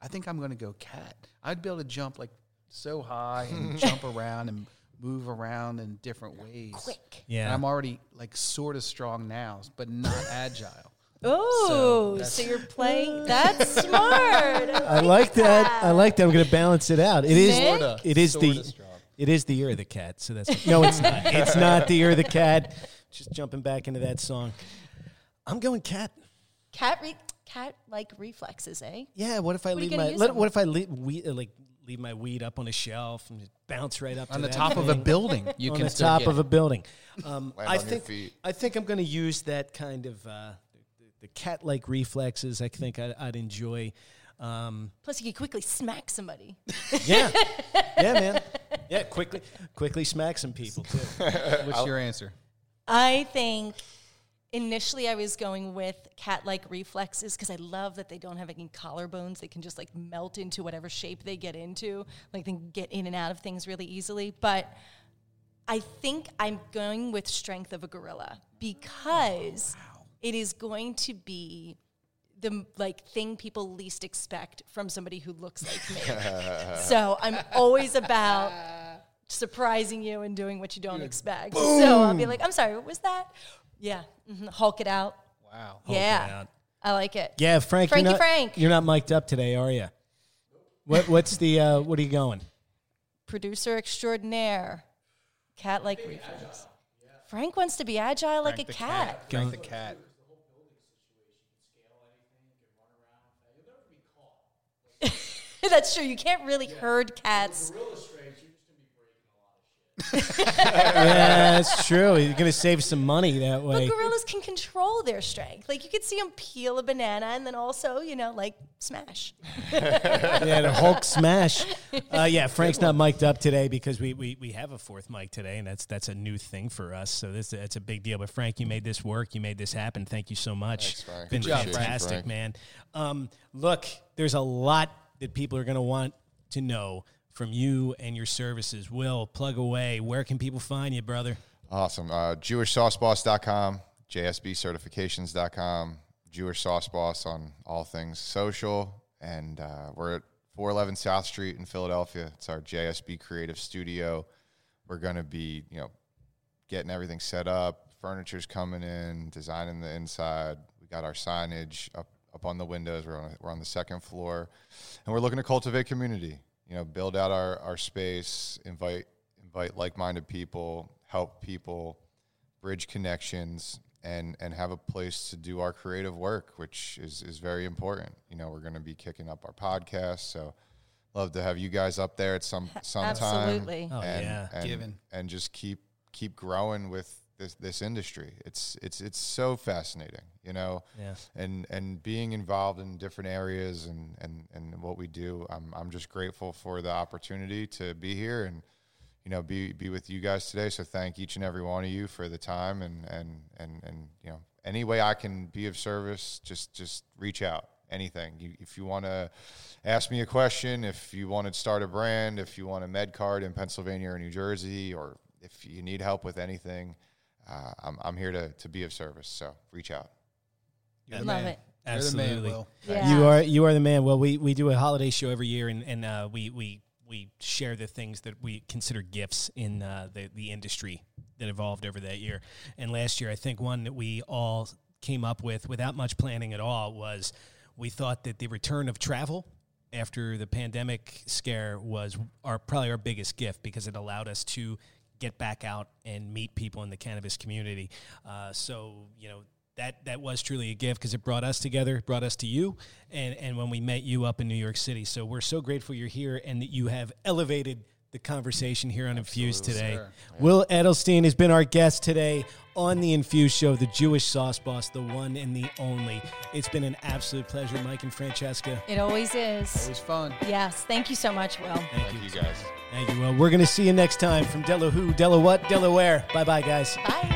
I think I'm going to go cat. I'd be able to jump like so high and jump around and move around in different ways. Quick. Yeah. And I'm already like sort of strong now, but not agile. Oh, so you're playing. That's smart. I like that. I'm going to balance it out. It is the year of the cat. So that's no, it's not. It's not the year of the cat. Just jumping back into that song. I'm going cat. Cat like reflexes, eh? Yeah. What if I leave my weed up on a shelf and just bounce right up on the top of a building? You can on the top of a building. I think I'm going to use that kind of. The cat-like reflexes, I think I'd enjoy. Plus, you could quickly smack somebody. Yeah. Yeah, man. Yeah, quickly smack some people, too. What's your answer? I think initially I was going with cat-like reflexes because I love that they don't have any collarbones. They can just, like, melt into whatever shape they get into. Like, they can get in and out of things really easily. But I think I'm going with strength of a gorilla because... Oh, wow. It is going to be the thing people least expect from somebody who looks like me. So I'm always about surprising you and doing what you don't expect. Boom. So I'll be like, I'm sorry, what was that? Yeah, Hulk it out. Wow. Hulk it out. I like it. Yeah, Frank. You're not mic'd up today, are you? What are you going? producer extraordinaire, cat like reflex. Yeah. Frank wants to be agile like a cat. Frank the cat. That's true. You can't really herd cats. Yeah, that's true. You're going to save some money that way. But gorillas can control their strength. Like, you could see them peel a banana and then also, you know, like, smash. Yeah, the Hulk smash. Yeah, Frank's not mic'd up today because we have a fourth mic today, and that's a new thing for us. So that's a big deal. But, Frank, you made this work. You made this happen. Thank you so much. It's been fantastic, man. Look, there's a lot that people are going to want to know from you and your services. Will, plug away. Where can people find you, brother? Awesome. JewishSauceBoss.com, JSBcertifications.com, Jewish Sauce Boss on all things social. And we're at 411 South Street in Philadelphia. It's our JSB Creative Studio. We're going to be, you know, getting everything set up. Furniture's coming in, designing the inside. We got our signage up on the windows. We're on the second floor. And we're looking to cultivate community. You know, build out our space, invite like-minded people, help people, bridge connections, and have a place to do our creative work, which is very important. You know, we're going to be kicking up our podcast, so love to have you guys up there at some time. Absolutely. Oh, and just keep growing with this industry. It's so fascinating, you know. Yeah. And being involved in different areas and what we do, I'm just grateful for the opportunity to be here and, you know, be with you guys today. So thank each and every one of you for the time and you know, any way I can be of service, just reach out. Anything. If you want to ask me a question, if you want to start a brand, if you want a med card in Pennsylvania or New Jersey, or if you need help with anything, I'm here to be of service, so reach out. I love it. Absolutely. You're the man, Will. Yeah. You are the man. Well, we do a holiday show every year, and we share the things that we consider gifts in the industry that evolved over that year. And last year, I think one that we all came up with without much planning at all was we thought that the return of travel after the pandemic scare was probably our biggest gift, because it allowed us to get back out and meet people in the cannabis community. So, you know, that was truly a gift, because it brought us together, it brought us to you, and when we met you up in New York City. So we're so grateful you're here and that you have elevated the conversation here on Infuse today. Sir. Yeah. Will Edelstein has been our guest today on the Infuse Show, the Jewish Sauce Boss, the one and the only. It's been an absolute pleasure, Mike and Francesca. It always is. Always fun. Yes. Thank you so much, Will. Thank you guys. Thank you, Will. We're going to see you next time from Delawho, Delawhat, Delaware. Bye-bye, guys. Bye.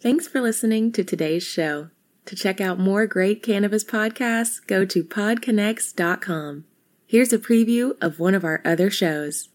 Thanks for listening to today's show. To check out more great cannabis podcasts, go to podconnects.com. Here's a preview of one of our other shows.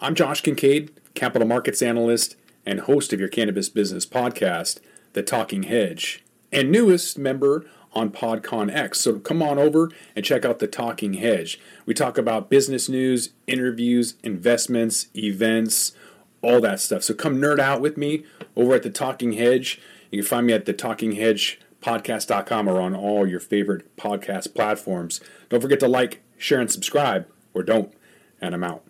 I'm Josh Kincaid, capital markets analyst and host of your cannabis business podcast, The Talking Hedge, and newest member on PodConX. So come on over and check out The Talking Hedge. We talk about business news, interviews, investments, events, all that stuff. So come nerd out with me over at The Talking Hedge. You can find me at thetalkinghedgepodcast.com or on all your favorite podcast platforms. Don't forget to like, share, and subscribe, or don't, and I'm out.